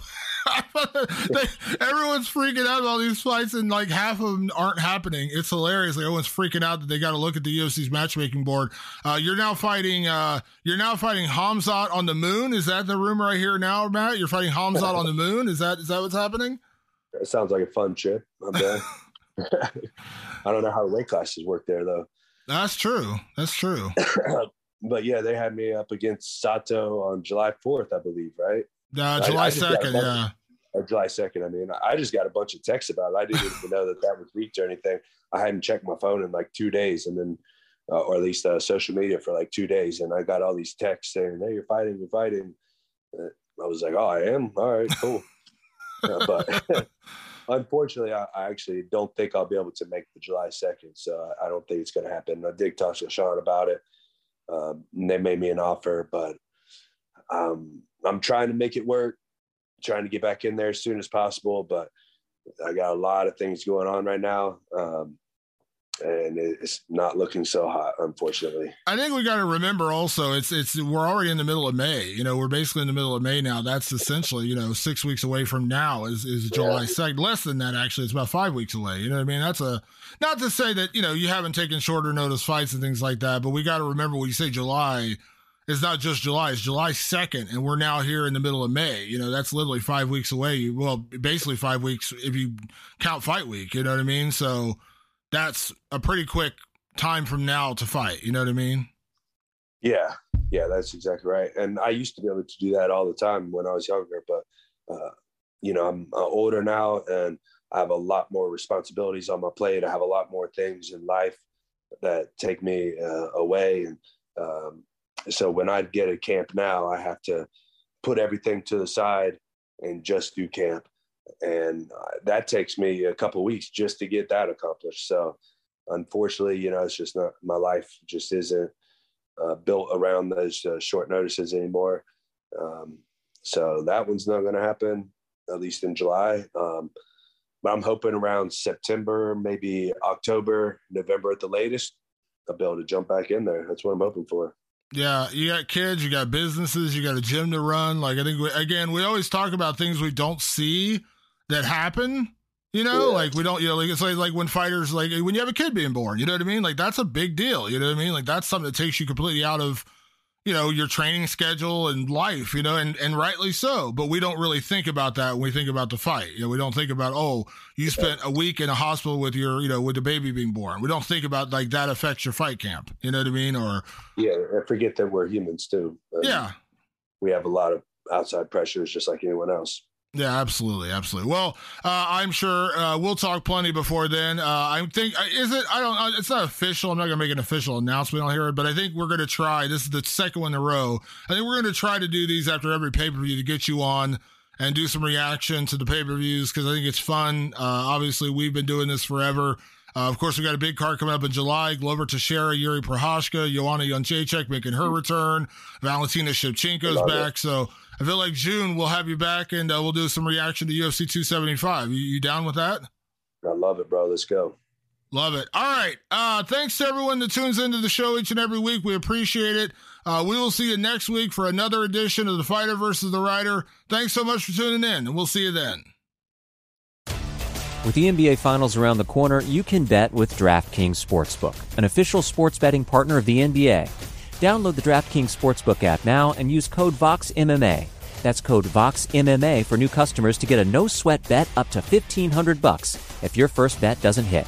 they, everyone's freaking out about all these fights, and like half of them aren't happening. It's hilarious. Like, everyone's freaking out that they got to look at the U F C's matchmaking board. Uh, you're now fighting. Uh, you're now fighting Khamzat on the moon. Is that the rumor I hear now, Matt? You're fighting Khamzat on the moon. Is that is that what's happening? It sounds like a fun trip. I don't know how the weight classes work there, though. That's true. That's true. But, yeah, they had me up against Sato on July fourth, I believe, right? Uh, July second, yeah. Or July second, I mean. I just got a bunch of texts about it. I didn't even know that that was leaked or anything. I hadn't checked my phone in, like, two days, and then uh, or at least uh, social media for, like, two days, and I got all these texts saying, hey, you're fighting, you're fighting. Uh, I was like, oh, I am? All right, cool. uh, but unfortunately, I, I actually don't think I'll be able to make the July second. So I don't think it's going to happen. I did talk to Sean about it. Um, and they made me an offer, but um, I'm trying to make it work, trying to get back in there as soon as possible. But I got a lot of things going on right now. Um, and it's not looking so hot, unfortunately. I think we got to remember also it's it's we're already in the middle of May. You know, we're basically in the middle of May now. That's essentially, you know, six weeks away from now is, is July second. Less than that, actually. It's about five weeks away. You know what I mean? That's a not to say that, you know, you haven't taken shorter notice fights and things like that, but we got to remember when you say July, it's not just July. It's July second, and we're now here in the middle of May. You know, that's literally five weeks away. Well, basically five weeks if you count fight week. You know what I mean? So that's a pretty quick time from now to fight. You know what I mean? Yeah. Yeah, that's exactly right. And I used to be able to do that all the time when I was younger, but, uh, you know, I'm older now and I have a lot more responsibilities on my plate. I have a lot more things in life that take me uh, away. And um, so when I get at camp now, I have to put everything to the side and just do camp. And uh, that takes me a couple of weeks just to get that accomplished. So unfortunately, you know, it's just not, my life just isn't uh, built around those uh, short notices anymore. Um, so that one's not going to happen, at least in July. Um, but I'm hoping around September, maybe October, November at the latest, I'll be able to jump back in there. That's what I'm hoping for. Yeah, you got kids, you got businesses, you got a gym to run. Like, I think, we, again, we always talk about things we don't see that happen, you know, yeah. like we don't, you know, like it's like, like when fighters, like when you have a kid being born, you know what I mean? Like that's a big deal. You know what I mean? Like that's something that takes you completely out of, you know, your training schedule and life, you know, and, and rightly so, but we don't really think about that when we think about the fight. You know, we don't think about, oh, you spent a week in a hospital with your, you know, with the baby being born. We don't think about like that affects your fight camp. You know what I mean? Or yeah, I forget that we're humans too. Um, yeah. We have a lot of outside pressures just like anyone else. Yeah, absolutely. Absolutely. Well, uh, I'm sure uh, we'll talk plenty before then. Uh, I think, is it, I don't, it's not official. I'm not going to make an official announcement on here, but I think we're going to try, this is the second one in a row. I think we're going to try to do these after every pay-per-view to get you on and do some reaction to the pay-per-views, because I think it's fun. Uh, obviously, we've been doing this forever. Uh, of course, we got a big card coming up in July. Glover Teixeira, Yuri Prochazka, Joanna Jędrzejczyk making her return. Valentina Shevchenko's back. It. So I feel like June we'll have you back, and uh, we'll do some reaction to U F C two seventy-five. You, you down with that? I love it, bro. Let's go. Love it. All right. Uh, thanks to everyone that tunes into the show each and every week. We appreciate it. Uh, we will see you next week for another edition of The Fighter versus the Writer. Thanks so much for tuning in, and we'll see you then. With the N B A Finals around the corner, you can bet with DraftKings Sportsbook, an official sports betting partner of the N B A. Download the DraftKings Sportsbook app now and use code VOXMMA. That's code VOXMMA for new customers to get a no-sweat bet up to fifteen hundred bucks if your first bet doesn't hit.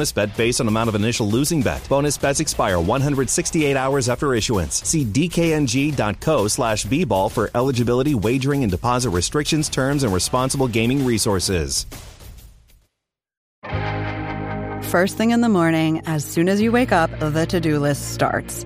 bet based on amount of initial losing bet. Bonus bets expire one hundred sixty-eight hours after issuance. See d k n g dot c o slash b ball for eligibility, wagering, and deposit restrictions, terms, and responsible gaming resources. First thing in the morning, as soon as you wake up, the to-do list starts.